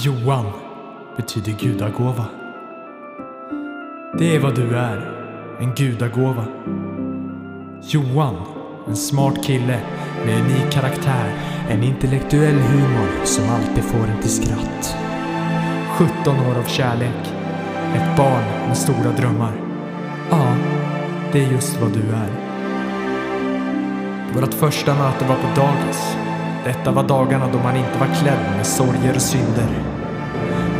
Johan betyder gudagåva. Det är vad du är, en gudagåva. Johan, en smart kille med unik karaktär, en intellektuell humor som alltid får en till skratt. 17 år av kärlek, ett barn med stora drömmar. Ja, det är just vad du är. Vårt första möte var på dagis. Detta var dagarna då man inte var klädd med sorger och synder.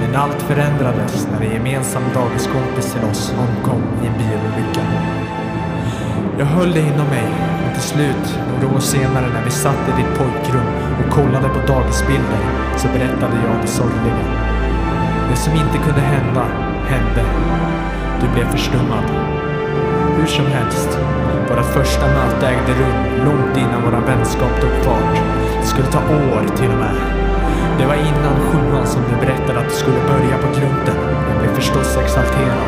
Men allt förändrades när en gemensam dagiskompis till oss omkom i en bilolycka. Jag höll det inom mig, och till slut, några år senare när vi satt i ditt pojkrum och kollade på dagisbilder, så berättade jag det sorgliga. Det som inte kunde hända, hände. Du blev förstummad. Hur som helst, våra första möte ägde rum långt innan våra vänskap tog fart. Det skulle ta år till och med. Det var innan 7:an som du berättade att du skulle börja på klunten. Jag blev förstås exalterad.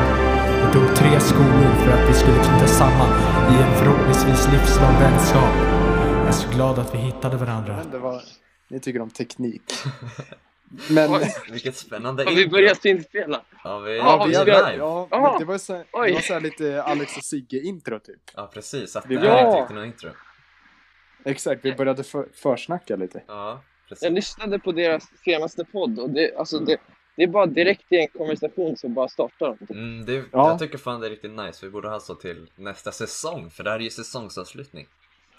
Det tog 3 skolor för att vi skulle knyta samman i en förhoppningsvis livslång vänskap. Jag är så glad att vi hittade varandra. Det var... Ni tycker om teknik. Men... Oj, vilket spännande. Har vi börjat inspela? Ja, det var så här lite Alex och Sigge-intro typ. Ja, precis. Att vi tyckte någon intro. Exakt, vi började försnacka lite. Ja, precis. Jag lyssnade på deras senaste podd och det, alltså, det är bara direkt i en konversation som bara startar. Jag tycker fan det är riktigt nice. Vi borde ha så till nästa säsong, för det här är ju säsongsavslutning.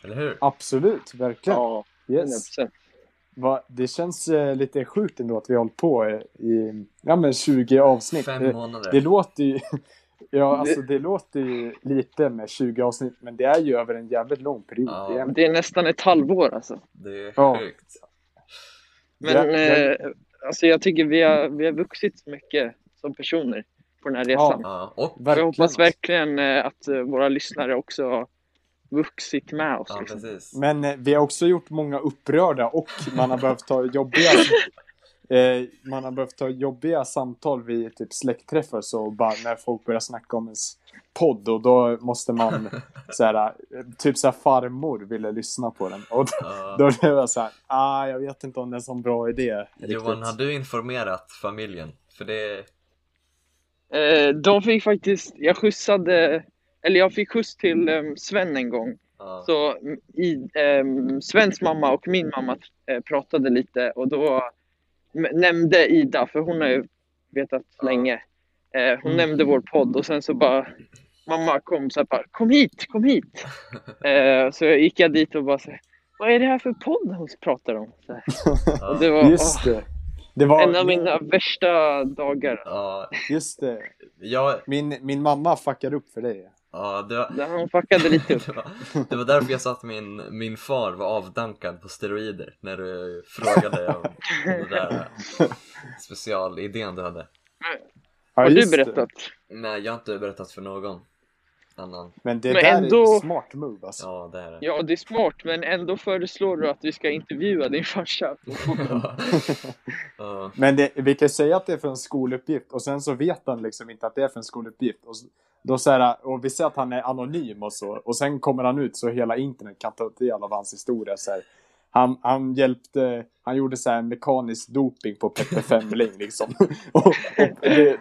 Eller hur? Absolut, verkligen. Ja, yes. 100%. Det känns lite sjukt ändå att vi har hållit på i 20 avsnitt. 5 månader. Det låter ju, det låter ju lite med 20 avsnitt, men det är ju över en jävligt lång period. Ja. Det är nästan ett halvår alltså. Det är sjukt. Men alltså jag tycker vi har vuxit mycket som personer på den här resan. Ja. Jag hoppas verkligen att våra lyssnare också har vuxit med oss. Ja, liksom. Men vi har också gjort många upprörda och man har behövt ta jobbiga samtal vid typ släktträffar, så bara när folk börjar snacka om ens podd och då måste man så här farmor ville lyssna på den och då blev jag så här, jag vet inte om det är en sån bra idé. Johan, har du informerat familjen? För det de fick faktiskt, jag fick skjuts till Sven en gång. Ah. Så Svens mamma och min mamma pratade lite. Och då nämnde Ida, för hon har ju vetat länge. Hon nämnde vår podd och sen så bara... Mamma kom så här bara, kom hit. Så jag gick dit och bara så här, vad är det här för podd hon pratar om? Så här. Ah. Och det var... Just det. Det var en av mina värsta dagar. Ja, just det. Min mamma fuckade upp för dig. Ja, hon fuckade lite upp. Det var därför jag sa att min far var avdankad på steroider när du frågade om den där specialidén du hade. Har du berättat? Nej, jag har inte berättat för någon annan. Men det där ändå... är en smart move alltså. Ja, det är det. Ja, det är smart, men ändå föreslår du att vi ska intervjua din farsa. Men vi kan säga att det är för en skoluppgift och sen så vet han liksom inte att det är för en skoluppgift och då och vi säger att han är anonym och så, och sen kommer han ut så hela internet kan ta till alla av hans historia så här. Han gjorde så här en mekanisk doping på Peppe Femling liksom.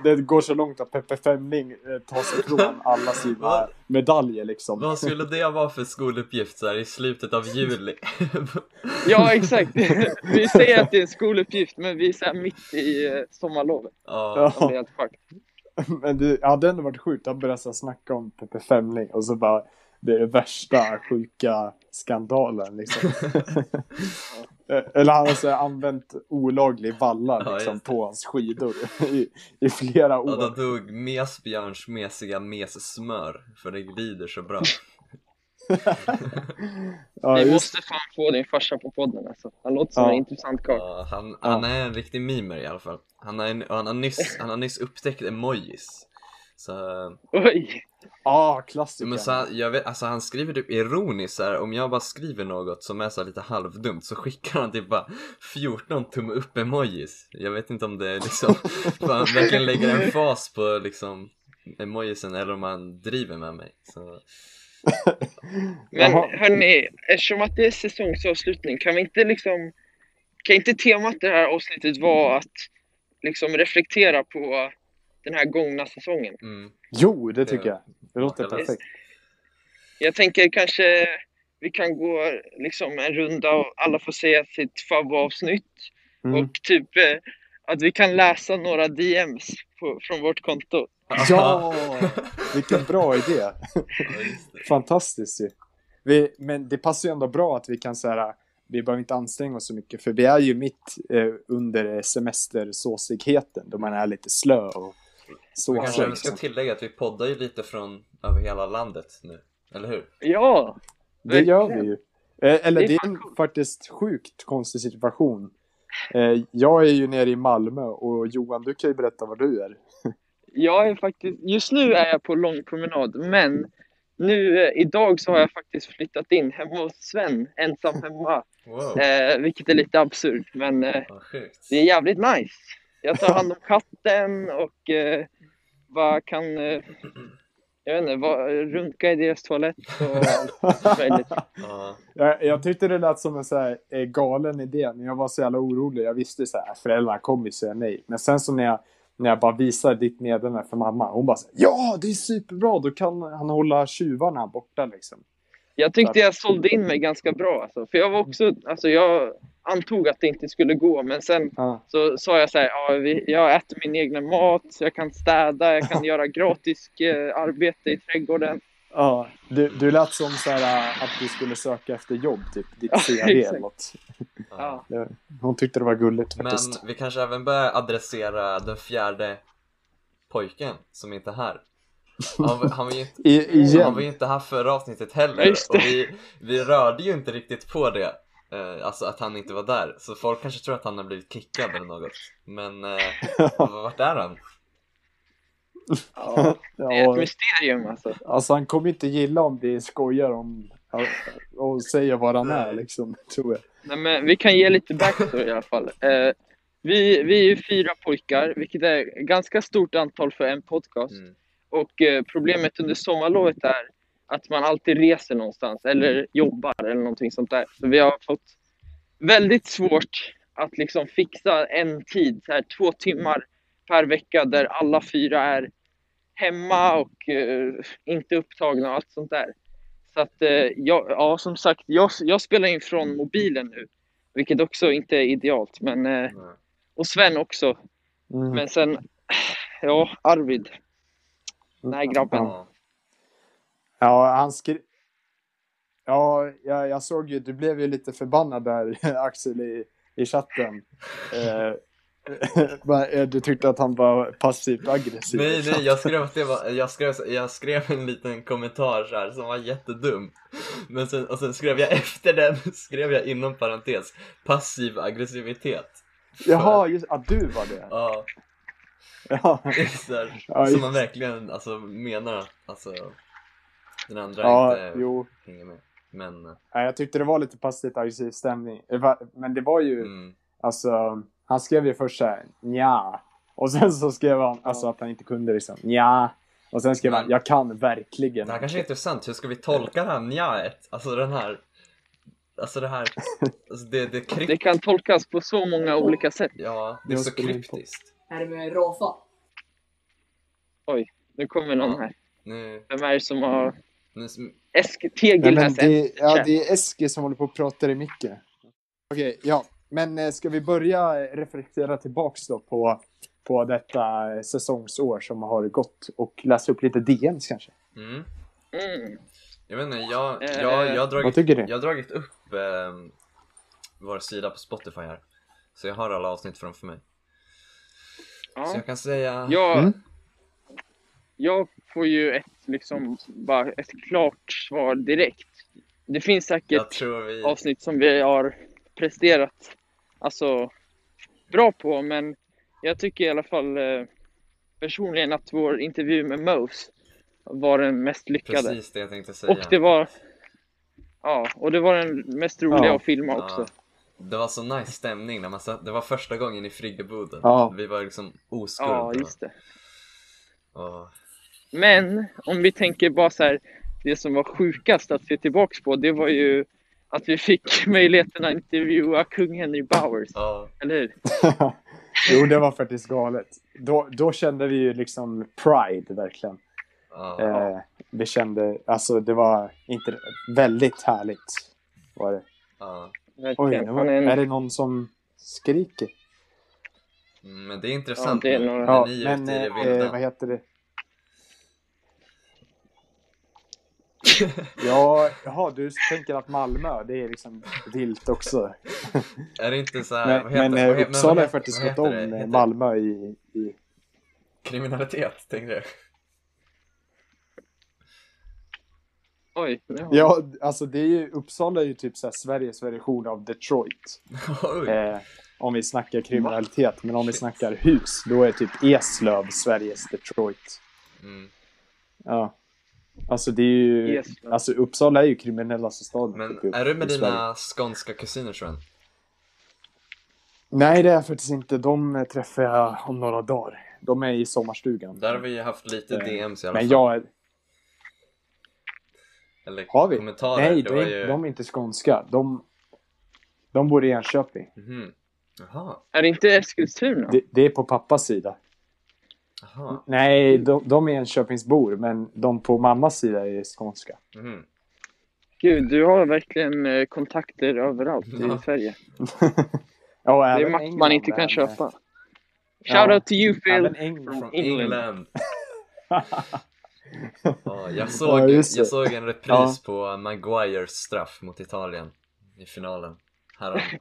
Det går så långt att Peppe Femling tar sig från alla sina medaljer liksom. Vad skulle det vara för skoluppgift så här i slutet av juli? Ja, exakt. Vi säger att det är en skoluppgift, men vi är så här mitt i sommarlovet. Ja. Det är helt sjukt. Men det hade ändå varit sjukt att börja snacka om Peppe Femling och så bara... Det är den värsta sjuka skandalen liksom. Eller han har så använt olaglig valla liksom, på hans skidor i flera år. Ja, då tog Mesbjörns mesiga messmör för det glider så bra. Vi måste fan få din farsa på podden alltså. Han låter som en intressant karl. Han är en riktig mimer i alla fall. Han har nyss upptäckt emojis. Så... Oj! Klassiker. Men så han skriver typ ironiskt så här, om jag bara skriver något som är så lite halvdumt så skickar han typ bara 14 tumme upp emojis. Jag vet inte om det är liksom han verkligen lägger en fas på liksom emojisen eller om han driver med mig. Så... Men hörni, eftersom att det är säsongsavslutning, kan vi inte temat det här avsnittet vara att liksom reflektera på den här gångna säsongen. Mm. Jo, det tycker jag. Det låter perfekt. Jag tänker kanske vi kan gå liksom en runda och alla får säga sitt favoritavsnitt. Mm. Och typ att vi kan läsa några DMs från vårt konto. Ja, vilken bra idé. Fantastiskt ju. Men det passar ju ändå bra att vi kan så här, vi behöver inte anstränga oss så mycket, för vi är ju mitt under semestersåsigheten då man är lite slö och så. Jag kanske ska tillägga att vi poddar ju lite från över hela landet nu, eller hur? Ja, det gör vi ju. Eller det är en faktiskt sjukt konstig situation. Jag är ju nere i Malmö och Johan, du kan ju berätta var du är. Jag är faktiskt, just nu är jag på lång promenad, men nu idag så har jag faktiskt flyttat in hemma hos Sven, ensam hemma. Wow. Vilket är lite absurt, men det är jävligt nice. Jag tar hand om katten och bara kan jag vet inte, runka i deras toalett och jag tyckte det lät som en så här galen idé, men jag var så jävla orolig. Jag visste så här, föräldrarna kommer ju säga nej. Men sen så när jag bara visar ditt meddelande för mamma, hon bara så här, ja, det är superbra, då kan han hålla tjuvarna borta liksom. Jag tyckte jag sålde in mig ganska bra alltså. För jag var också, alltså jag antog att det inte skulle gå, men sen så sa jag så här, jag äter min egna mat, jag kan städa, jag kan göra gratis arbete i trädgården. Ja, du lät som så här att du skulle söka efter jobb, typ ditt CV eller något. Ja. Hon tyckte det var gulligt faktiskt. Men vi kanske även börjar adressera den fjärde pojken som inte är här. Han var ju inte här förra avsnittet heller, och vi rörde ju inte riktigt på det, alltså att han inte var där. Så folk kanske tror att han har blivit kickad eller något. Men vart är han? Ja, det är ett mysterium alltså. Alltså han kommer inte gilla om vi skojar om och säger vad han är liksom, tror jag. Nej, men vi kan ge lite backstory i alla fall. Vi är ju 4 pojkar, vilket är ganska stort antal för en podcast. Mm. Och problemet under sommarlovet är att man alltid reser någonstans eller jobbar eller någonting sånt där. Så vi har fått väldigt svårt att liksom fixa en tid, så här 2 timmar per vecka där alla 4 är hemma och inte upptagna och allt sånt där. Så att som sagt, jag spelar in från mobilen nu, vilket också inte är idealt. Men, och Sven också. Mm. Men sen, Arvid. Nej, grabben. Ja, han skrev... Ja, jag såg ju... Du blev ju lite förbannad där, Axel, i chatten. Du tyckte att han var passivt aggressiv. Nej, jag skrev en liten kommentar så här som var jättedum. Men sen skrev jag efter den, skrev jag inom parentes, passiv aggressivitet. För... Jaha, just att du var det. Ja. Ja. Som man verkligen alltså menar, alltså den andra inte hänger med. Men ja, jag tyckte det var lite passivt aggressiv stämning, men det var ju alltså han skrev ju först så här nja, och sen så skrev han alltså att han inte kunde liksom nja, och sen skrev han jag kan verkligen. Det här kanske är intressant, hur ska vi tolka det här njaet? Alltså den här, alltså det här, alltså det kan tolkas på så många olika sätt. Ja, det är så kryptiskt. Är det med Rosa? Oj, nu kommer någon här. Nu. Vem är det som har... Tegel här sen. Ja, det är Eske som håller på att prata i mycket. Okej, Men ska vi börja reflektera tillbaks då på detta säsongsår som har gått och läsa upp lite DMs kanske? Mm. Mm. Jag vet inte, jag har dragit upp vår sida på Spotify här. Så jag har alla avsnitt framför mig. Så jag kan säga... Jag får ju bara ett klart svar direkt. Det finns säkert avsnitt som vi har presterat alltså bra på, men jag tycker i alla fall personligen att vår intervju med Mose var den mest lyckade. Precis det jag tänkte säga. Och det var den mest roliga att filma också. Det var så nice stämning när man satt. Det var första gången i friggeboden. Ja. Vi var liksom oskulda. Ja, just det. Ja. Men om vi tänker bara så här, det som var sjukast att se tillbaks på, det var ju att vi fick möjligheten att intervjua kung Henry Bowers. Ja. Eller hur? Jo, det var faktiskt galet. Då kände vi ju liksom pride, verkligen. Vi kände, alltså det var inte väldigt härligt var det. Oj, är det någon som skriker? Men det är intressant. Ja, det är några... ja, ni är ute i det vilda. Vad heter det? Ja, jaha, du tänker att Malmö, det är liksom vilt också. Är det inte så här? Men Uppsala är faktiskt gått om Malmö i... kriminalitet, tänker du? Oj. Ja, alltså det är ju, Uppsala är ju typ så här Sveriges version av Detroit. Om vi snackar kriminalitet, men om vi snackar hus, då är typ Eslöv Sveriges Detroit. Mm. Ja. Alltså det är ju, alltså Uppsala är ju kriminellaste staden. Men typ, är du med dina skånska kusiner, Sven? Nej, det är faktiskt inte. De träffar jag om några dagar. De är i sommarstugan. Där har vi haft lite DMs i alla fall. Men jag... eller har vi? Kommentarer. Nej, de är inte skånska. De bor i Enköping. Mm. Aha. Är det inte Eskilstuna? Det är på pappas sida. Aha. Nej, de är Enköpingsbor, men de på mammas sida är skånska. Mm. Gud, du har verkligen kontakter överallt i Sverige. Ja, det är makt man inte kan köpa. Shout out to you, Phil. From England. Ja, jag såg en repris på Maguires straff mot Italien i finalen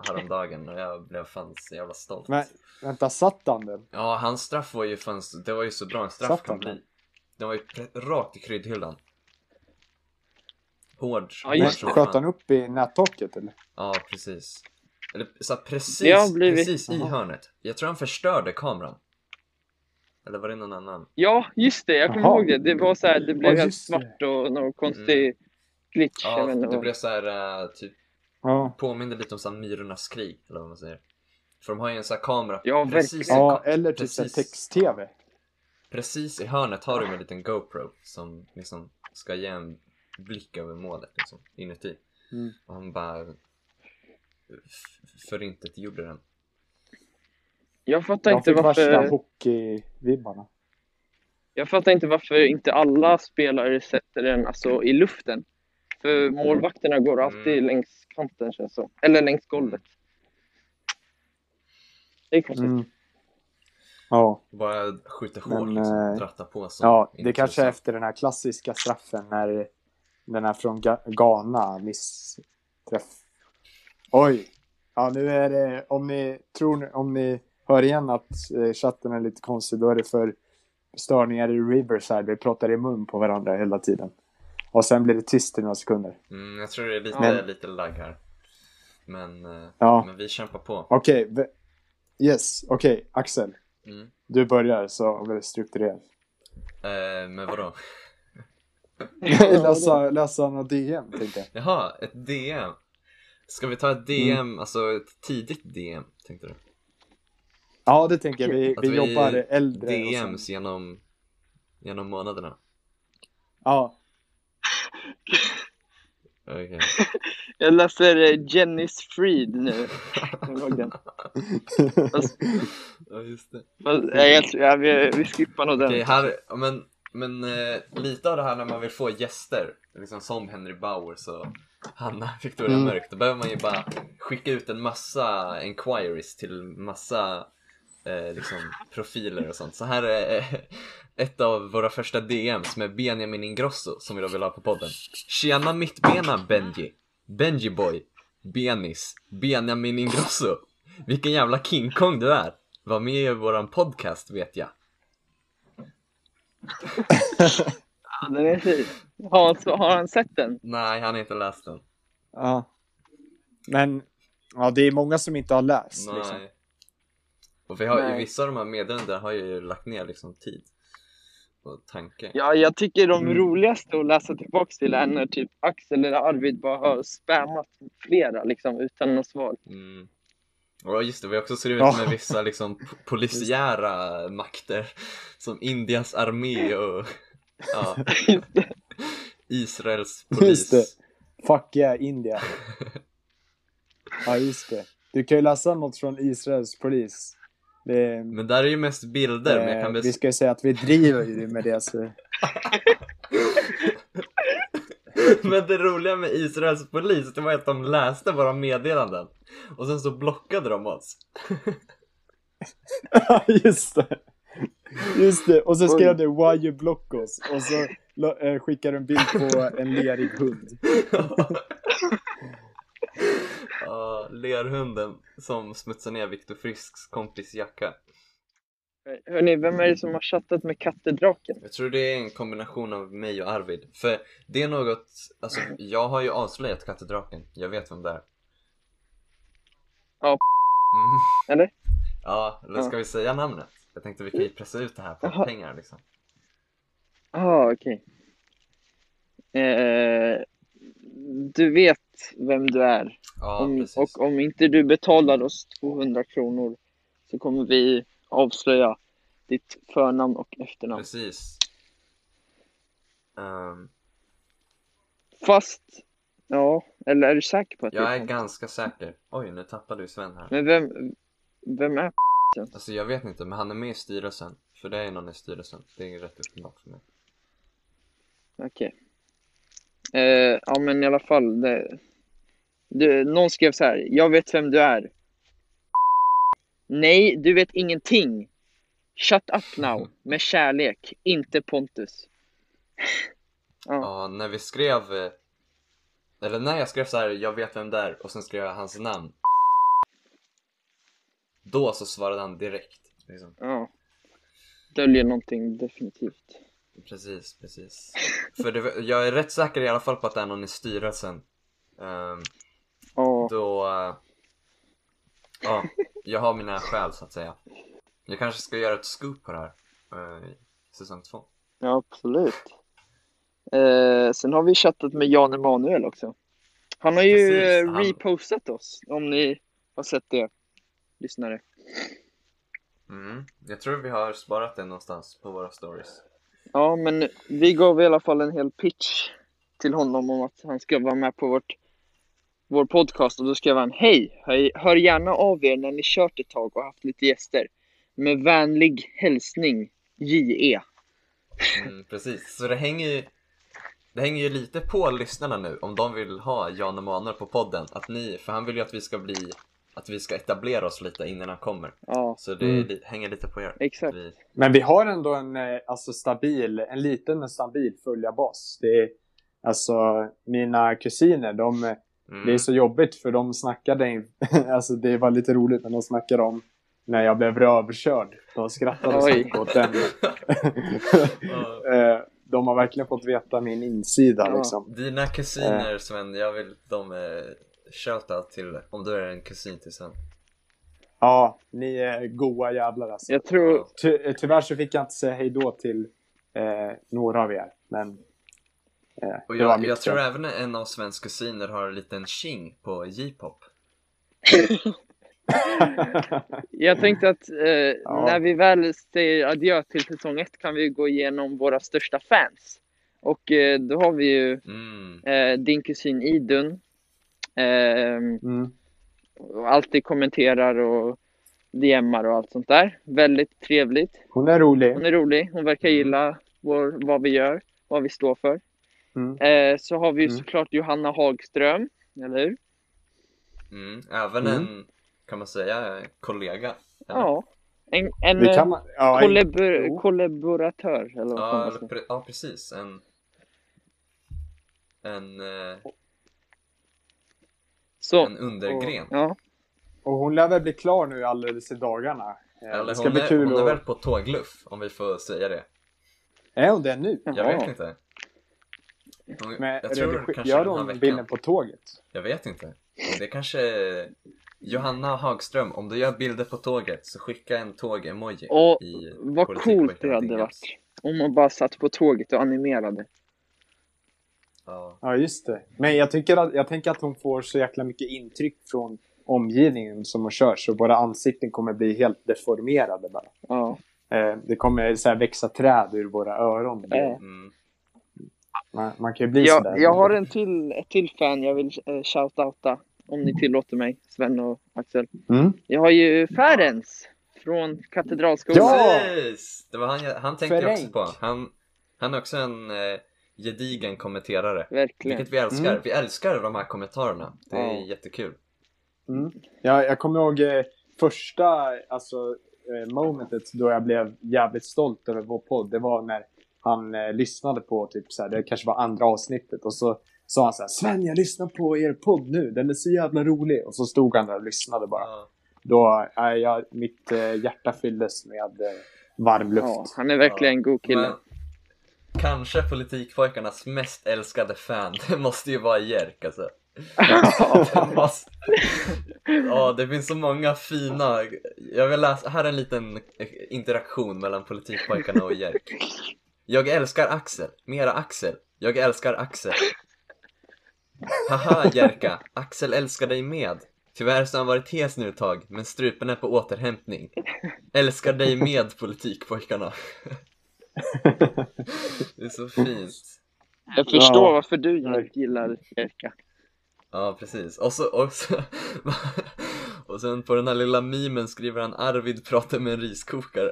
häromdagen och jag blev fan så jävla stolt. Men vänta, satt han den? Ja, hans straff var ju fan, det var ju så bra en straff kan bli. Den var ju rakt i kryddhyllan. Hård. Ja, sköt han upp i nättaket eller? Ja, precis. Eller så precis i hörnet. Jag tror han förstörde kameran. Eller var det någon annan? Ja, just det. Jag kommer ihåg det. Det var så här, det blev helt svart och någon konstig glitch. Ja, det blev så här typ påminner lite om så här myrornas krig eller vad man säger. För de har ju en så här kamera. Ja, precis. Ja, eller typ så text-tv. Precis i hörnet har du en liten GoPro som liksom ska ge en blick över målet liksom inuti. Mm. Och han bara förintet gjorde den. Jag fattar inte varför hockeyvibbarna. Jag fattar inte varför inte alla spelare sätter den alltså i luften. För målvakterna går alltid längs kanten känns så, eller längs golvet. Det är konstigt. Mm. Ja, bara skjuta hål liksom, dratta på så. Ja, det kanske är efter den här klassiska straffen när den här från Ghana missträff. Oj. Ja, nu är det, om ni hör igen att chatten är lite konstig, då är det för störningar i Riverside. Vi pratar i mun på varandra hela tiden. Och sen blir det tyst i några sekunder. Mm, jag tror det är lite lag här. Men vi kämpar på. Okej. Yes, okej. Axel. Mm. Du börjar så väldigt strukturerat. Men vadå? läsa något DM, tänkte jag. Jaha, ett DM. Ska vi ta ett DM, alltså ett tidigt DM, tänkte du? Ja, det tänker jag. Vi jobbar äldre DMs och genom månaderna. Ja. Okay. Jag läser Jennys Freed nu. Jag låg den. Ja, just det. Vi skippar nog den. Okej, här, men lite av det här när man vill få gäster, liksom som Henry Bowers och Hanna Victoria Mörk, då behöver man ju bara skicka ut en massa inquiries till massa liksom profiler och sånt. Så här är ett av våra första DMs med Benjamin Ingrosso som vi då vill ha på podden. Tjena mittbena Benji, Benji boy, Benis, Benjamin Ingrosso. Vilken jävla King Kong du är. Var med i våran podcast vet jag. Ja, den är fin. Har han sett den? Nej, han har inte läst den. Ja. Men ja, det är många som inte har läst. Nej. Liksom. Och vi har ju vissa av de här meddelandena har ju lagt ner liksom tid och tanke. Ja, jag tycker de roligaste att läsa tillbaka till är när typ Axel eller Arvid bara har spammat flera liksom utan något svar. Mm. Och just det, vi har också skrivit med vissa liksom polisiära makter som Indias armé och Israels polis. Just det. Fuck yeah, India. Ja, just det. Du kan ju läsa något från Israels polis. Det, men där är ju mest bilder. Men jag kan vi ska ju säga att vi driver ju med det. Så. Men det roliga med Israels polis, det var att de läste våra meddelanden. Och sen så blockade de oss. Ja, just det. Just det. Och så skrev det why you block us. Och så skickade en bild på en lerig hund. Ja, lerhunden som smutsar ner Viktor Frisks kompis jacka. Hörrni, vem är det som har chattat med kattedraken? Jag tror det är en kombination av mig och Arvid. För det är något, alltså jag har ju avslöjat kattedraken. Jag vet vem det är. Ja, eller? Ja, eller ska vi säga namnet? Jag tänkte vi kan ju pressa ut det här på pengar liksom. Ja, okej. Du vet vem du är. Ja, precis. Och om inte du betalar oss 200 kronor så kommer vi avslöja ditt förnamn och efternamn. Precis. Fast, ja, eller är du säker på att jag är ganska säker. Oj, nu tappade du Sven här. Men vem är p***en? Alltså jag vet inte, men han är med i styrelsen. För det är någon i styrelsen. Det är rätt uppenbart för mig. Okej. Ja, men i alla fall. Någon skrev så här. Jag vet vem du är. Nej, du vet ingenting. Shut up now. Med kärlek. Inte Pontus. Ja, när vi skrev... Eller när jag skrev så här. Jag vet vem det är. Och sen skrev jag hans namn. Då så svarade han direkt. Liksom. Ja. Döljer någonting definitivt. Precis. För det, jag är rätt säker i alla fall på att det är någon i styrelsen. Då... Ja, jag har mina skäl så att säga. Jag kanske ska göra ett scoop på det här i säsong 2. Ja, absolut. Sen har vi chattat med Jan Emanuel också. Han har ju repostat oss, om ni har sett det, lyssnare. Jag tror vi har sparat det någonstans på våra stories. Ja, men vi gav i alla fall en hel pitch till honom om att han ska vara med på vår podcast. Och då skrev han: hej, hör gärna av er när ni kört ett tag och haft lite gäster. Med vänlig hälsning JE. Precis, så det hänger ju lite på lyssnarna nu. Om de vill ha Jan Emanuel på podden, för han vill ju att vi ska bli, att vi ska etablera oss lite innan han kommer. Ja. Så det hänger lite på er. Exakt. Men vi har ändå en stabil följarbas. Det är, alltså mina kusiner, de... Det är så jobbigt för de snackade, alltså det var lite roligt när de snackade om när jag blev rövkörd. De skrattade åt den. De har verkligen fått veta min insida liksom. Dina kusiner, Sven, jag vill de köta till om du är en kusin till Sven. Ja, ni är goa jävlar alltså. Jag tror... Tyvärr så fick jag inte säga hej då till några av er, men... Och jag tror även en av Svens kusiner har en liten tjing på J-pop. Jag tänkte att när vi väl säger adjö till säsong 1 kan vi gå igenom våra största fans. Och då har vi ju din kusin Idun. Alltid kommenterar och DMar och allt sånt där. Väldigt trevligt. Hon är rolig. Hon verkar gilla vad vi gör, vad vi står för. Så har vi ju såklart Johanna Hagström, eller hur? Även en, kan man säga, kollega. Eller? Ja, kollaboratör. Eller vad precis. En undergren. Och hon lär väl bli klar nu alldeles i dagarna. Eller det ska bli kul. Hon är väl på tågluff, om vi får säga det. Är hon det nu? Jag vet inte. Men jag tror kanske gör de bilden på tåget? Jag vet inte. Det är kanske Johanna Hagström. Om du gör bilder på tåget så skicka en tåg-emoji. Och vad coolt det hade varit om man bara satt på tåget och animerade. Ja, just det. Men jag tänker att hon får så jäkla mycket intryck från omgivningen som hon kör. Så våra ansikten kommer bli helt deformerade bara. Ja. Det kommer så här växa träd ur våra öron. Man kan ju bli sådär. Jag har ett till fan jag vill shoutouta, om ni tillåter mig, Sven och Axel. Jag har ju Ferenc från Katedralskolan. Ja! Precis! Det var han tänkte Ferenc. Också på. Han är också en gedigen kommenterare. Verkligen. Vilket vi älskar. Mm. Vi älskar de här kommentarerna. Det är jättekul. Mm. Jag kommer ihåg första momentet då jag blev jävligt stolt över vår podd. Det var när han lyssnade på typ så här, det kanske var andra avsnittet, och så sa han så här: Sven, jag lyssnar på er podd nu, den är så jävla rolig. Och så stod han där och lyssnade bara. Då, mitt hjärta fylldes med varm luft. Ja, han är verkligen en god kille. Men, kanske politikpojkarnas mest älskade fan, det måste ju vara Jerk alltså. Ja, det finns så många fina. Jag vill läsa, här är en liten interaktion mellan politikpojkarna och Jerk. Jag älskar Axel, mera Axel. Jag älskar Axel. Haha, Jerka, Axel älskar dig med. Tyvärr så har han varit hes nu ett tag, men strupen är på återhämtning. Älskar dig med, politikpojkarna. Det är så fint. Jag förstår varför du gillar Jerka. Ja, precis. Och sen på den här lilla mimen skriver han: Arvid pratar med en riskokare.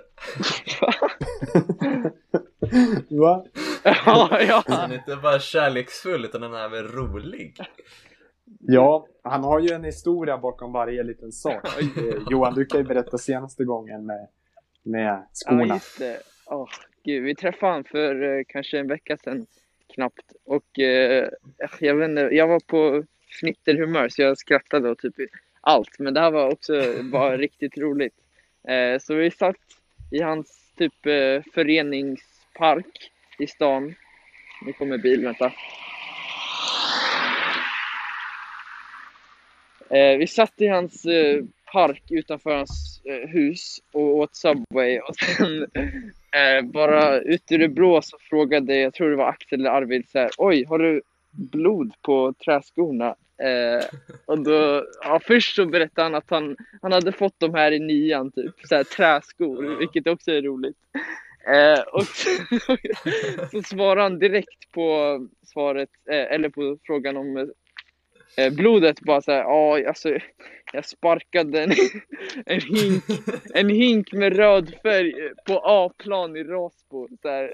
Va? Ja. Han är inte bara kärleksfull, utan han är väl rolig. Ja, han har ju en historia bakom varje liten sak. Johan, du kan ju berätta senaste gången med skorna. Ja, just det. Gud, vi träffade han för kanske en vecka sedan knappt. Och jag vet inte, jag var på fnitterhumör, så jag skrattade och typ allt. Men det här var också bara riktigt roligt. Så vi satt i hans typ föreningspark i stan. Nu kommer bil, vänta. Vi satt i hans park utanför hans hus och åt Subway. Och sen bara ut ur det blå så frågade, jag tror det var Axel eller Arvid, så här: oj, har du blod på träskorna? Och då, först så berättade han att han hade fått dem här i 9:an, typ så här, träskor, vilket också är roligt. Och så svarade han direkt på svaret, eller på frågan om blodet, bara såhär: ja, alltså, jag sparkade en hink med röd färg på A-plan i Råsbo. Såhär.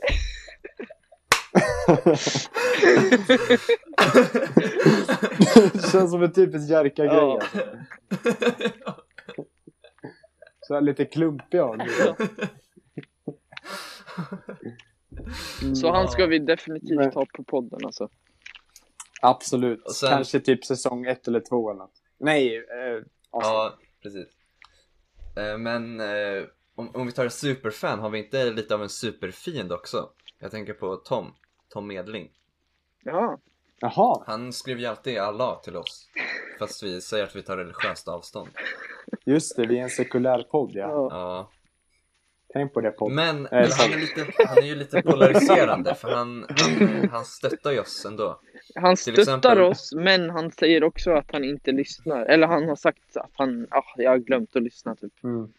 Det känns som en typisk Jerka grej. Ja. Alltså. Så här lite klumpig av nu. Så han ska vi definitivt ta på podden alltså. Absolut, sen kanske typ säsong 1 eller 2 eller något. Nej, ja, precis. Men om vi tar en superfan, har vi inte lite av en superfiend också? Jag tänker på Tom Medling. Ja. Jaha. Han skrev ju alltid Allah till oss, fast vi säger att vi tar religiöst avstånd. Just det, vi är en sekulär podd, ja. Tänk på det podden. Men han är ju lite polariserande, för han stöttar ju oss ändå. Han stöttar oss, men han säger också att han inte lyssnar. Eller han har sagt att han, jag har glömt att lyssna typ. Mm.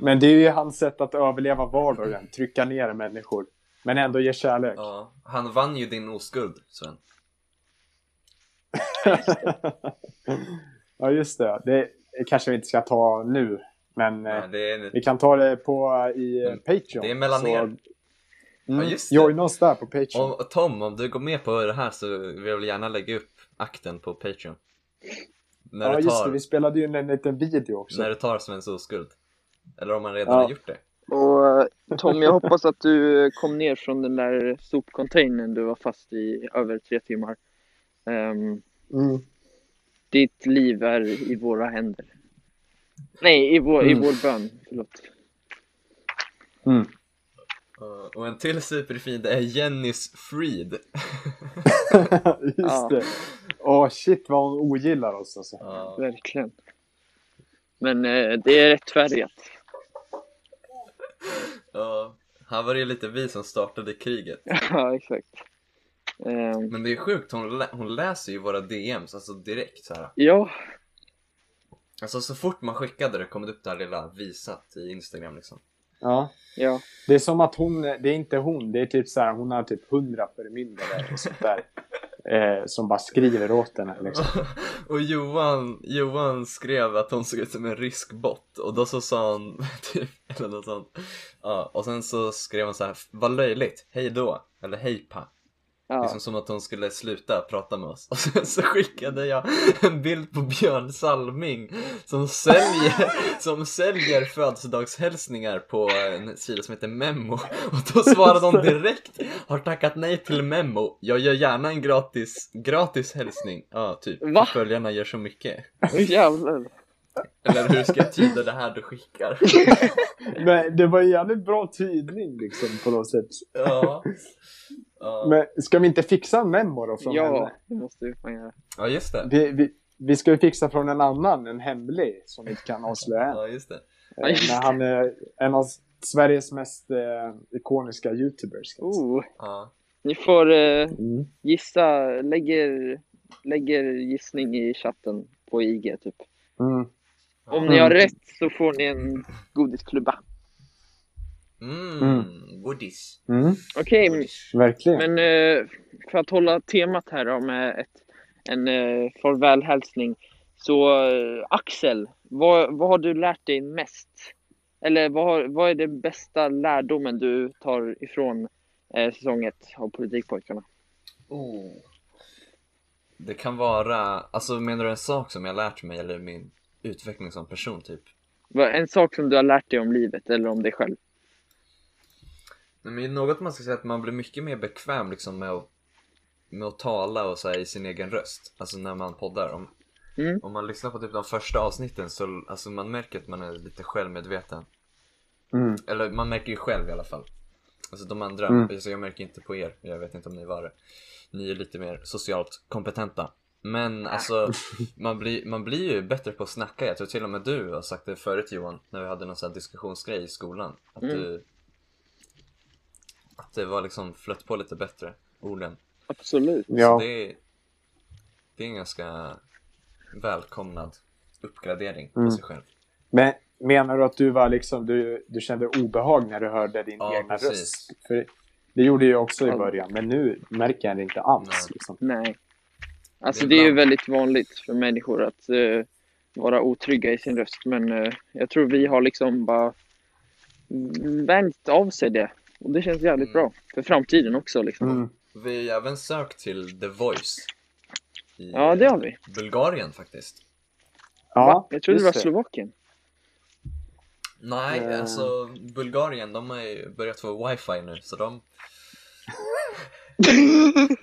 Men det är ju hans sätt att överleva vardagen, trycka ner människor, men ändå ge kärlek. Ja, han vann ju din oskuld, Sven. Ja, just det. Det kanske vi inte ska ta nu, men vi kan ta det på Patreon. Det är mellan er. Join oss där på Patreon. Och Tom, om du går med på det här, så vill jag gärna lägga upp akten på Patreon. När du tar, just det, vi spelade ju en liten video också. När du tar Svens oskuld. Eller om man redan har gjort det. Och Tom, jag hoppas att du kom ner från den där sopcontainern du var fast i över 3 timmar. Ditt liv är i våra händer. Nej, i vår bön. Förlåt. Mm. Och en till superfin är Jennys Freed. Just det. Shit vad hon ogillar oss alltså. Verkligen. Men det är rättfärdigt. Ja, här var det lite vi som startade kriget. Ja, exakt. Men det är sjukt, hon läser ju våra DMs alltså direkt så här. Ja. Alltså så fort man skickade det kom det upp där lilla visat i Instagram liksom. Ja. Det är som att hon, det är inte hon, det är typ så här, hon har typ 100 förmyndare och sånt där. som bara skriver åt henne liksom. Och Johan skrev att hon såg ut som en rysk bot. Och då så sa han typ eller något sånt. Ja, och sen så skrev hon så här: vad löjligt, hej då. Eller hej pa. Ja. Liksom som att hon skulle sluta prata med oss. Och sen så skickade jag en bild på Björn Salming som säljer födelsedagshälsningar på en sida som heter Memo. Och då svarade hon direkt: har tackat nej till Memo. Jag gör gärna en gratis hälsning. Ja, typ. Va? Följarna gör så mycket. Jävlar. Eller hur ska jag tyda det här du skickar? Men det var en jävligt bra tydning liksom på något sätt. Ja. Men ska vi inte fixa en memo då från henne? Det måste vi fan göra. Ja, just det. Vi ska ju fixa från en annan, en hemlig som vi inte kan avslöja. Ja, just det. När han är en av Sveriges mest ikoniska YouTubers. Ni får gissa, lägger gissning i chatten på IG typ. Mm. Om ni har rätt så får ni en godisklubba. Godis. Okej, verkligen. Men för att hålla temat här då med en farvälhälsning. Så Axel, vad har du lärt dig mest? Eller vad är den bästa lärdomen du tar ifrån säsonget av Politikpojkarna? Det kan vara, alltså menar du en sak som jag lärt mig eller min utveckling som person typ? En sak som du har lärt dig om livet eller om dig själv? Nej, men något man ska säga att man blir mycket mer bekväm liksom med att tala och så här, i sin egen röst. Alltså när man poddar om man lyssnar på typ de första avsnitten så alltså, man märker att man är lite självmedveten. Eller man märker ju själv i alla fall. Alltså de andra, alltså, jag märker inte på er. Jag vet inte om ni var det. Ni är lite mer socialt kompetenta. Men alltså man blir ju bättre på att snacka. Jag tror till och med du har sagt det förut, Johan, när vi hade någon sån här diskussionsgrej i skolan. Att att det var liksom flött på lite bättre orden. Absolut. Så ja. Det är en ganska välkomnad uppgradering på sig själv. Men menar du att du var liksom du kände obehag när du hörde din egna röst? För det gjorde jag också i början, men nu märker jag det inte alls. Nej. Liksom. Nej. Alltså det är ju väldigt vanligt för människor att vara otrygga i sin röst, men jag tror vi har liksom bara vänt av sig det. Och det känns jävligt bra för framtiden också liksom. Vi har även sökt till The Voice i det har vi. Bulgarien faktiskt. Ja, jag trodde det var Slovakien. Nej, alltså Bulgarien, de har ju börjat få wifi nu, så de...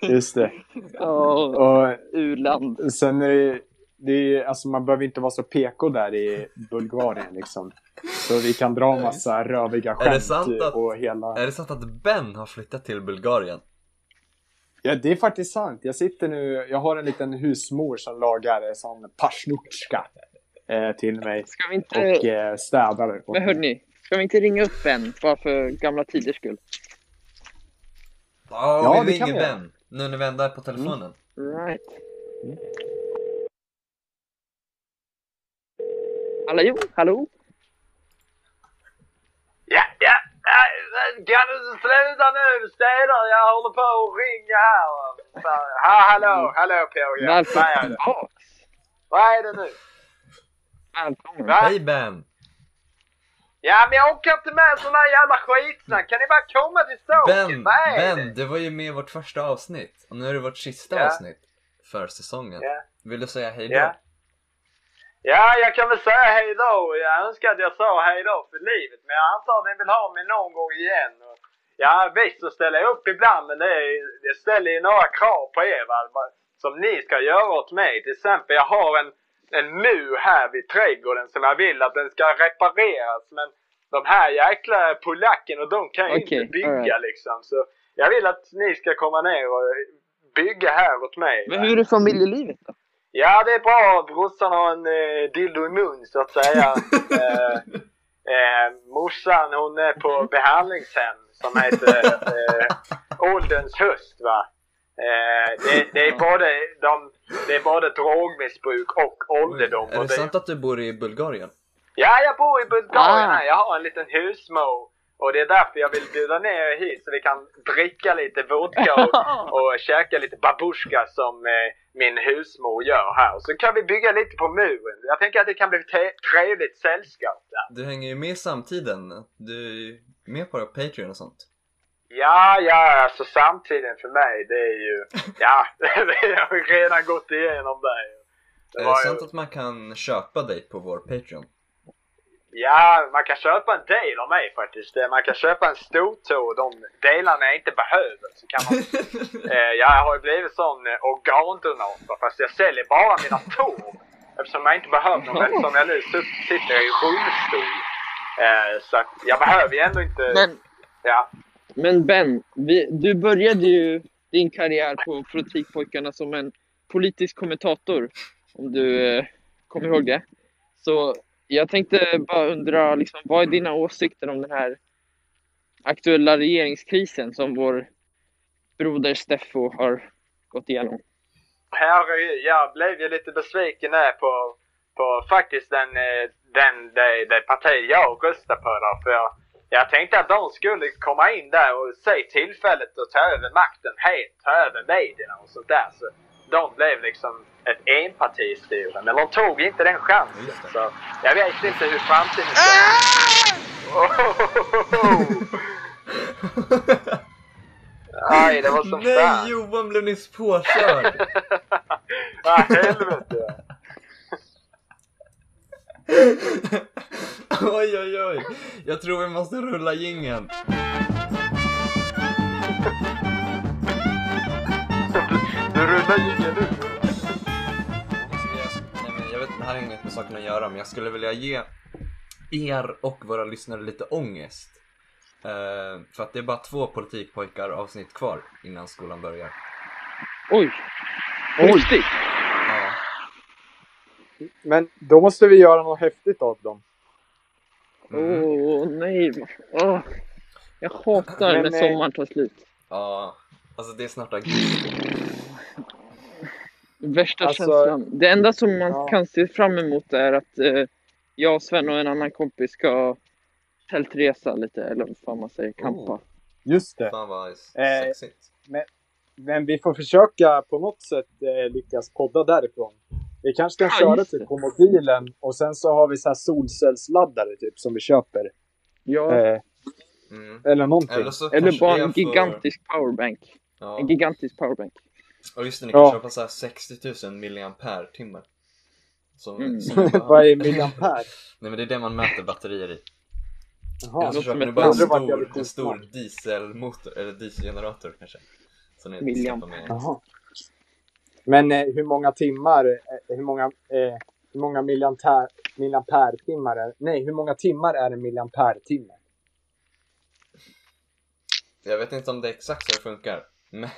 Just det. Och urland. Sen är det är, alltså man behöver inte vara så PK där i Bulgarien liksom. Så vi kan dra massa röviga skämt och hela... Är det sant att Ben har flyttat till Bulgarien? Ja, det är faktiskt sant. Jag har en liten husmor som lagar sån pashnutska till mig. Ska vi inte... och städar. Men hörni, ska vi inte ringa upp Ben bara för gamla tiders skull? Ja, vi ringer Ben nu när vi ändå är på telefonen. Right. Hallå? Ja, kan du sluta nu, Stenor? Jag håller på att ringa här. Hallå P.O. Välkommen. Vad är det nu? Välkommen. Hej Ben. Ja, men jag åker inte med såna jävla skitsnack. Kan ni bara komma till ståken? Ben, det var ju med i vårt första avsnitt. Och nu är det vårt sista avsnitt för säsongen. Ja. Vill du säga hej då? Ja, jag kan väl säga hej då. Jag önskar att jag sa hej då för livet. Men jag antar att ni vill ha mig någon gång igen. Och, visst så ställer jag upp ibland. Men det ställer ju några krav på er som ni ska göra åt mig. Till exempel, jag har en mur här vid trädgården som jag vill att den ska repareras. Men de här jäkla polacken och de kan ju inte bygga liksom. Så jag vill att ni ska komma ner och bygga här åt mig. Men hur är familjelivet då? Ja, det är bra. Brorsan har en dildo i mun så att säga. Morsan, hon är på behandlingshem som heter Aldens höst va. Det är både drogmissbruk och ålderdom. Är det sant att du bor i Bulgarien? Ja, jag bor i Bulgarien. Jag har en liten husmor Och det är därför jag vill bjuda ner er hit så vi kan dricka lite vodka och käka lite babushka som min husmor gör här. Och så kan vi bygga lite på muren. Jag tänker att det kan bli trevligt sällskap där. Du hänger ju med samtiden. Du är med på Patreon och sånt. Ja, alltså samtiden för mig, det är ju... Ja, det har ju redan gått igenom där. Det är det sant ju... att man kan köpa dig på vår Patreon? Ja, man kan köpa en del av mig faktiskt. Man kan köpa en stortå och de delarna jag inte behöver. Så kan man... jag har ju blivit sån organdonat, fast jag säljer bara mina tår. Eftersom jag inte behöver dem, eftersom jag nu sitter i rullstol. Så jag behöver ju ändå inte... Men Ben, du började ju din karriär på Politikpojkarna som en politisk kommentator, om du kommer ihåg det. Så jag tänkte bara undra, liksom, vad är dina åsikter om den här aktuella regeringskrisen som vår broder Steffo har gått igenom? Jag blev ju lite besviken där på faktiskt det parti jag röstar på då, för jag tänkte att de skulle komma in där och se tillfället och ta över makten helt, ta över medierna och sånt där. Så de blev liksom ett enpartistyre, men de tog inte den chansen. Så jag vet inte hur framtiden ska... Aj, det var som fan. Nej, Johan blev nyss påkörd. Ja, helvete. Oj. Jag tror vi måste rulla jingeln. Du rullar jingeln nu. Jag vet inte, det här är inget med saken att göra, men jag skulle vilja ge er och våra lyssnare lite ångest. För att det är bara 2 politikpojkar avsnitt kvar innan skolan börjar. Oj. Ja. Men då måste vi göra något häftigt av dem. Nej. Jag hatar när sommaren tar slut. Ja, alltså det är snart augusti. Värsta känslan. Det enda som man kan se fram emot är att jag, Sven och en annan kompis ska tältresa lite, eller vad fan man säger, kampa. Just det. Fan vad sexigt. Men vi får försöka på något sätt lyckas podda därifrån. Vi kanske ska köra typ på mobilen och sen så har vi så här solcellsladdare typ som vi köper. Ja. Eller någonting. Eller bara en gigantisk powerbank. Ja. En gigantisk powerbank. Och just det, ni kan köpa så här 60 000 milliampere-timmar. Som vad är milliampere? Nej, men det är det man mäter batterier i. Jaha. Eller så köper ni bara en stor dieselmotor, eller dieselgenerator kanske. Så ni inte ska med. Jaha. Men hur många timmar är en milliampere-timme? Jag vet inte om det är exakt så det funkar. Men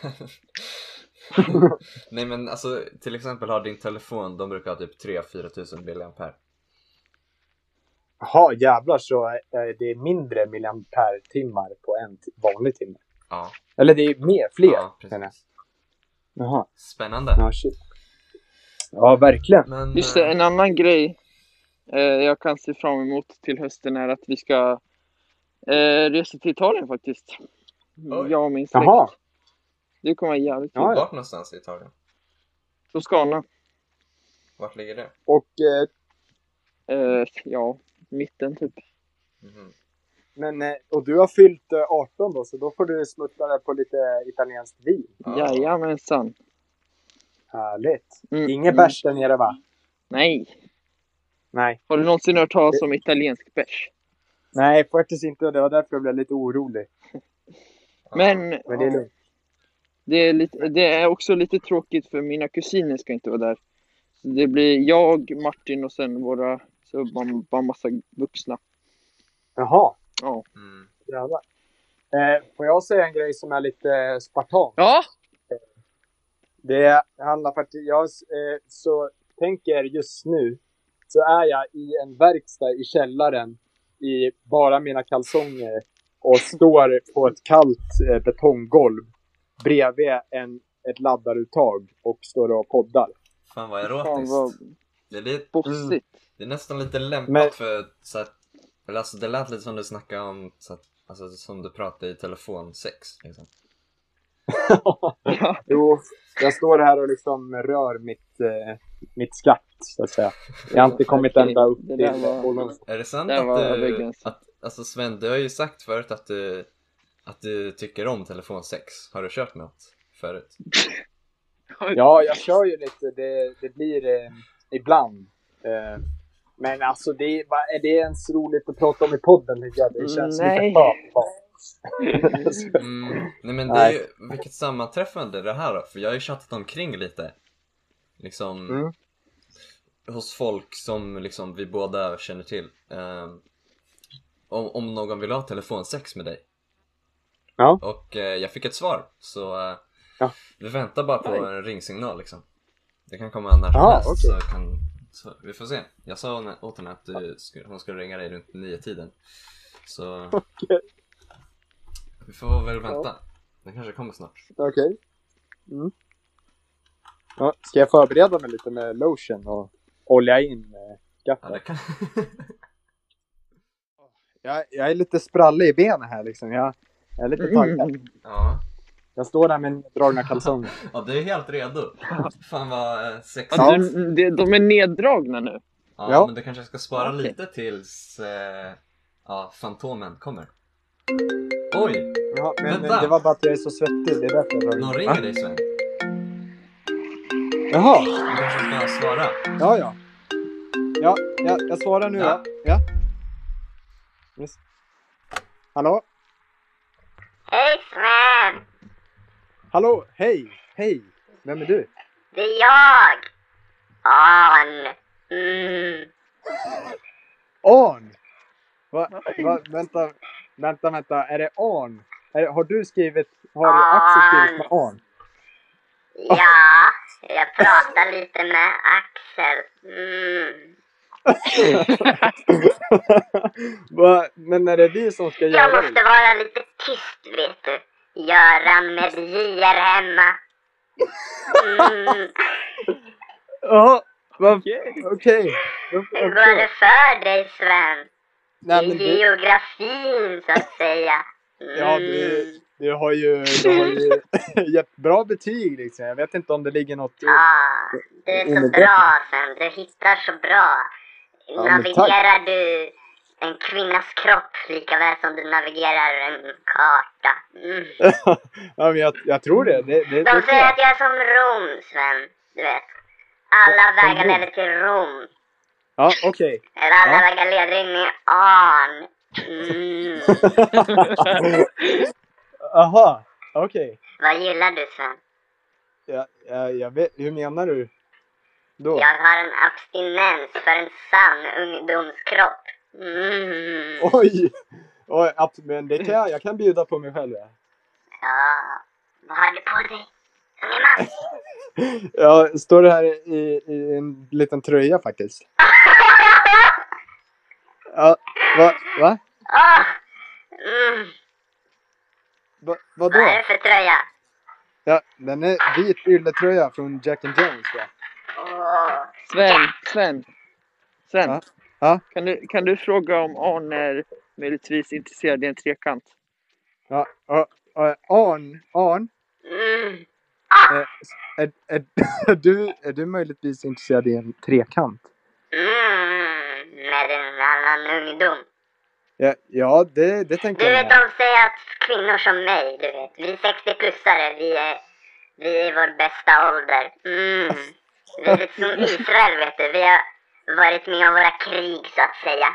nej, men alltså till exempel har din telefon, de brukar ha typ 3-4 000 milliampere. Jaha, jävlar, så det är mindre milliampere-timmar på en vanlig timme. Ja. Eller det är mer, fler. Ja, precis. Jaha. Spännande. Ja, shit. Ja, verkligen. Men, just det, en annan grej jag kan se fram emot till hösten är att vi ska resa till Italien faktiskt. Oj. Jag och min släkt. Jaha. Det kommer jävligt kul. Vart någonstans i Italien? Toskana. Vart ligger det? Och mitten typ. Mm-hmm. Men, och du har fyllt 18 då, så då får du smutta där på lite italienskt vin. Jajamensan. Härligt. Inget bärs där nere, va? Nej. Har du någonsin hört talas om italiensk bärs? Nej, faktiskt inte. Det var därför jag blev lite orolig. Men det är lugnt. Det är också lite tråkigt för mina kusiner ska inte vara där. Så det blir jag, Martin och sen våra, så bara massa vuxna. Jaha. Ja. Mm. Jävlar. Får jag säga en grej som är lite spartan? Ja. Det handlar faktiskt... Jag så tänker just nu så är jag i en verkstad i källaren i bara mina kalsonger och står på ett kallt betonggolv bredvid ett laddaruttag och står och poddar. Fan vad erotiskt. Det är lite bossigt. Det är nästan lite lämpat för så här. Alltså, det lät lite som du snackade om så Alltså som du pratar i telefonsex liksom. Ja, jo, jag står här och liksom rör mitt skatt så att säga. Jag har inte kommit ända upp till var... Är det sant att alltså Sven, du har ju sagt förut att du tycker om telefonsex. Har du kört något förut? Ja, jag kör ju lite. Det blir ibland. Men alltså är det ens roligt att prata om i podden? Det känns lite bra. Nej men det är ju, vilket sammanträffande det här då. För jag har ju chattat omkring lite liksom hos folk som liksom vi båda känner till. Om någon vill ha telefonsex med dig. Ja. Och jag fick ett svar. Så vi väntar bara på en ringsignal liksom. Det kan komma när som helst, okay. Så vi får se. Jag sa åt henne att hon skulle ringa dig runt 9-tiden. Så okay. Vi får väl vänta. Den kanske kommer snart. Okej. Ja, ska jag förbereda mig lite med lotion och olja in skatten? Ja, det kan... jag är lite sprallig i benen här liksom. Jag är lite taggad. Ja. Jag står där med neddragna kalsonger. Ja, det är helt redo. Fan vad sexigt. Ja, de är neddragna nu. Ja, ja. Men du kanske ska spara lite tills fantomen kommer. Oj! Ja, men det var bara att jag är så svettig. Det är därför. Någon ringer dig, Sven. Jaha. Du kanske ska svara. Ja. Ja, jag svarar nu. Ja. Yes. Hallå? Hej, Sven! Hallå, hej! Vem är du? Det är jag! Arn? Vänta, är det Arn? Har du Axel skrivit med Arn? Ja, jag pratar lite med Axel. Men är det vi som ska göra det? Jag måste vara lite tyst, vet du. Göran med J.R. hemma. Ja, okej. Hur går det för dig, Sven? I geografin, så att säga. Ja, du har ju gett bra betyg, liksom. Jag vet inte om det ligger något... Ja, du är så bra, Sven. Du hittar så bra. Navigerar du... en kvinnas kropp lika väl som du navigerar en karta. Ja, men jag tror det. De säger att jag är som Rom, Sven. Du vet. Alla vägar leder till Rom. Ja, okej. Okay. Eller alla vägar leder in i Arn. Aha, okej. Vad gillar du, Sven? Jag vet. Hur menar du? Då? Jag har en abstinens för en sann ungdomskropp. Oj, men det kan jag kan bjuda på mig själv. Ja, vad har du på dig? Jag står här i en liten tröja faktiskt. Ja, va? Vad då? Vad är det för tröja? Ja, den är vit ylletröja från Jack and Jones. Ja. Sven. Ja? Ja? Kan du fråga om Arn är möjligtvis intresserad i en trekant? Ja, Arn? Är du möjligtvis intresserad i en trekant? Med en annan ungdom. Ja, det tänker jag. Du vet, de säger att kvinnor som mig, du vet. Vi 60-plussare, vi är vår bästa ålder. Vi är lite som Israel, vet du. Vi har... varit med om våra krig, så att säga.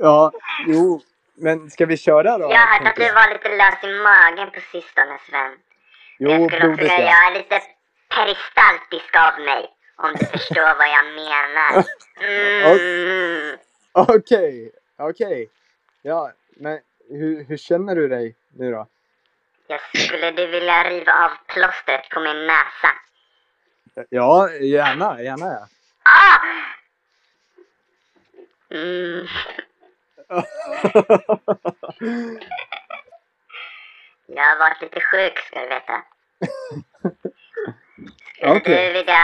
Ja, jo. Men ska vi köra då? Jag har hört att du var lite lös i magen på sistone, Sven. Jo, jag skulle också göra lite peristaltisk av mig. Om du förstår vad jag menar. Okej. Ja, men hur känner du dig nu då? Jag skulle vilja riva av plåstret på min näsa. Ja, gärna ja. Jag har varit lite sjuk, ska du veta. Skulle du vilja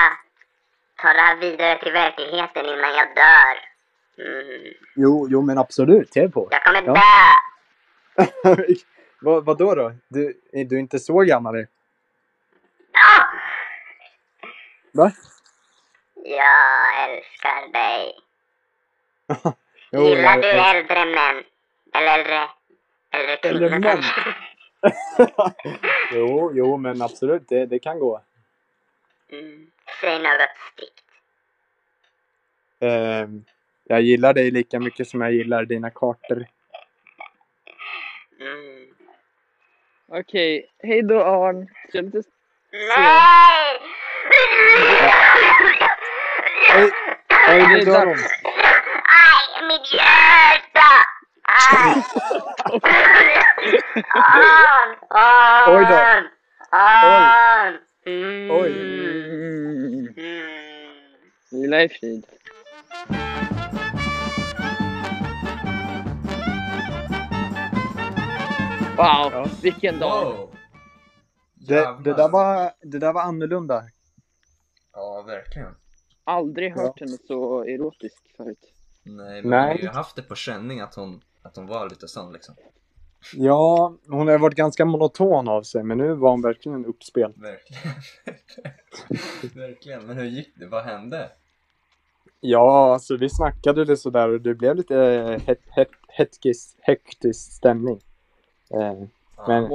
ta det här vidare till verkligheten innan jag dör? Jo, men absolut. Jag är på. Jag kommer dö. Vadå då? Du är inte så gammal. Ja. Va? Jag älskar dig. Gillar du äldre män? Eller äldre kvinnor kanske? Jo, men absolut. Det kan gå. Säg något strikt. Jag gillar dig lika mycket som jag gillar dina kartor. Okej, hej då Arn. Nej! Hej då Arn. Aj, mitt hjärta! Aj! Arn! Oj! Vila i frid. Wow, ja. Vilken dag. Wow. Det där var annorlunda. Ja, verkligen. Aldrig hört henne så erotisk förut. Nej, men hon har ju haft det på känning att hon var lite sån liksom. Ja, hon har varit ganska monoton av sig, men nu var hon verkligen en uppspel. Verkligen, men hur gick det? Vad hände? Ja, alltså vi snackade det så där och det blev lite hektisk stämning. Men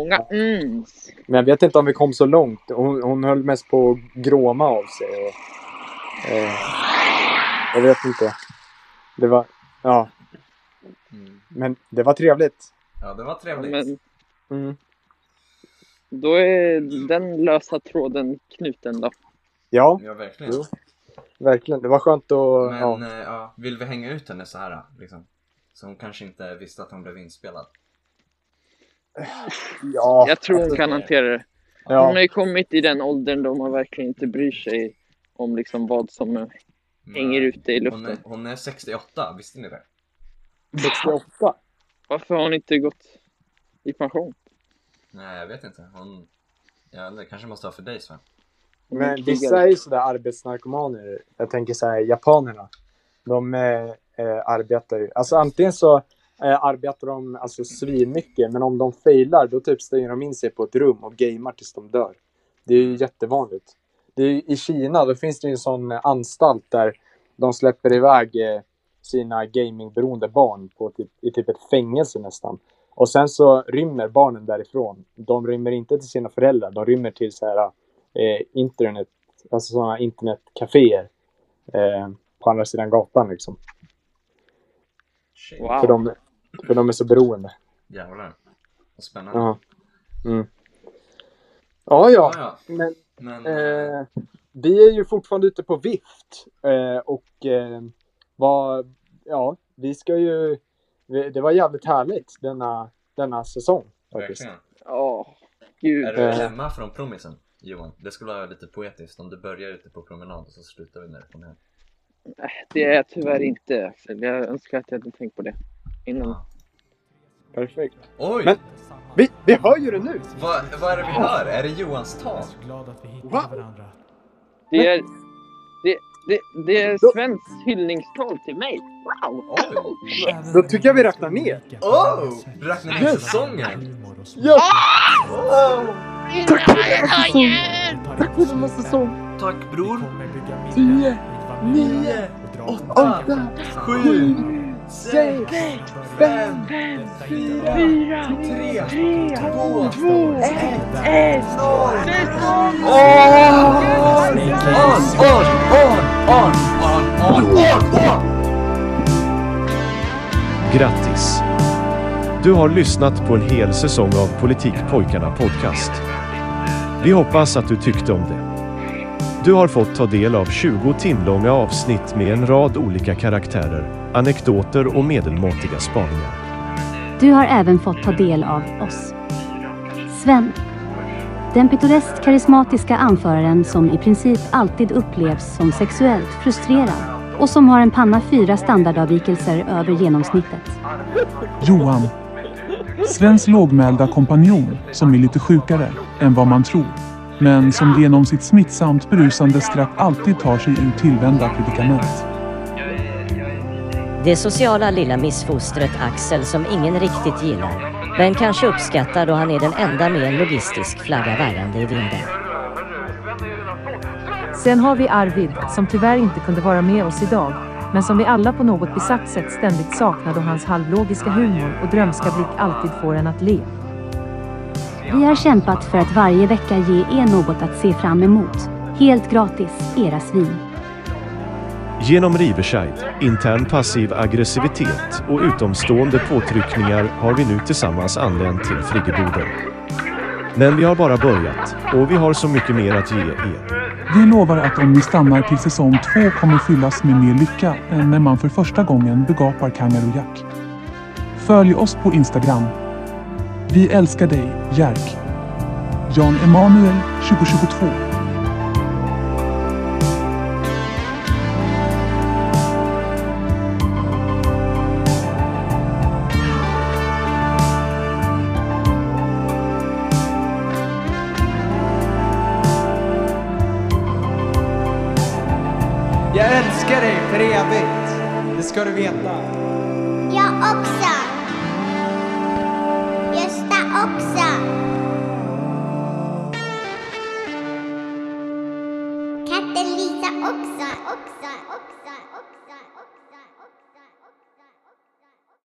jag vet inte om vi kom så långt. Hon höll mest på att gråma av sig och, jag vet inte. Det var men det var trevligt. Ja, det var trevligt. Ja, men, då är den lösa tråden knuten då. Ja verkligen. Jo. Verkligen, det var skönt att... Men vill vi hänga ut henne så här liksom? Så hon kanske inte visste att hon blev inspelad. Ja, jag tror hon kan hantera det. Ja. Hon har ju kommit i den åldern då man verkligen inte bryr sig om liksom vad som hänger ute i luften. Hon är 68, visste ni det? 68? Varför har hon inte gått i pension? Nej, jag vet inte. Det kanske måste ha för dig, Sven. Men vissa är ju sådär arbetsnarkomaner. Jag tänker så här, japanerna. De arbetar ju. Alltså antingen så... arbetar de alltså svinmycket, men om de failar då typ stänger de in sig på ett rum och gamer tills de dör. Det är ju jättevanligt. Det är, i Kina då finns det ju en sån anstalt där de släpper iväg sina gamingberoende barn i typ ett fängelse nästan. Och sen så rymmer barnen därifrån. De rymmer inte till sina föräldrar, de rymmer till så här internet, alltså såna internetcaféer på andra sidan gatan liksom. Wow. För de är så beroende. Jävlar. Vad spännande. Ja. Men vi är ju fortfarande ute på vift. Vi ska ju... Det var jävligt härligt denna säsong. Verkligen. Gud. Är du hemma från promisen, Johan? Det skulle vara lite poetiskt om du börjar ute på promenad och så slutar vi när du kommer hem. Nej, det är jag tyvärr inte, Axel. Jag önskar att jag hade tänkt på det innan. Perfekt. Oj! Men vi hör ju det nu! Vad är det vi hör? Är det Johans tal? Va? Det är Svens hyllningstal till mig. Wow! Oj. Då tycker jag vi räknar ner. Räknar ner säsongen? Ja! Tack för den här säsongen! Tack för den här säsongen! Tack bror! 10! 9, 8, 7, 6, 5, 4, 3, 2, 1. Grattis! Du har lyssnat på en hel säsong av Politikpojkarna podcast. Vi hoppas att du tyckte om det. Du har fått ta del av 20 timlånga avsnitt med en rad olika karaktärer, anekdoter och medelmåttiga spaningar. Du har även fått ta del av oss. Sven. Den pittoreskt karismatiska anföraren som i princip alltid upplevs som sexuellt frustrerad och som har en panna 4 standardavvikelser över genomsnittet. Johan. Svens lågmälda kompanjon som är lite sjukare än vad man tror. Men som genom sitt smittsamt berusande skratt alltid tar sig ur tillvända predikament. Det sociala lilla missfostret Axel som ingen riktigt gillar. Ben kanske uppskattar då han är den enda med en logistisk flagga varande i vinden. Sen har vi Arvid som tyvärr inte kunde vara med oss idag, men som vi alla på något besatt sätt ständigt saknar då hans halvlogiska humor och drömska blick alltid får en att le. Vi har kämpat för att varje vecka ge er något att se fram emot. Helt gratis, era svin. Genom Riverside, intern passiv aggressivitet och utomstående påtryckningar har vi nu tillsammans anlänt till friggeboden. Men vi har bara börjat och vi har så mycket mer att ge er. Vi lovar att om ni stannar till säsong 2 kommer fyllas med mer lycka än när man för första gången begapar Kangaroo Jack. Följ oss på Instagram. Vi älskar dig, Jerk. Jan Emanuel 2022. Jag älskar dig för evigt. Det ska du veta. Jag också. Också. Katten Lisa också.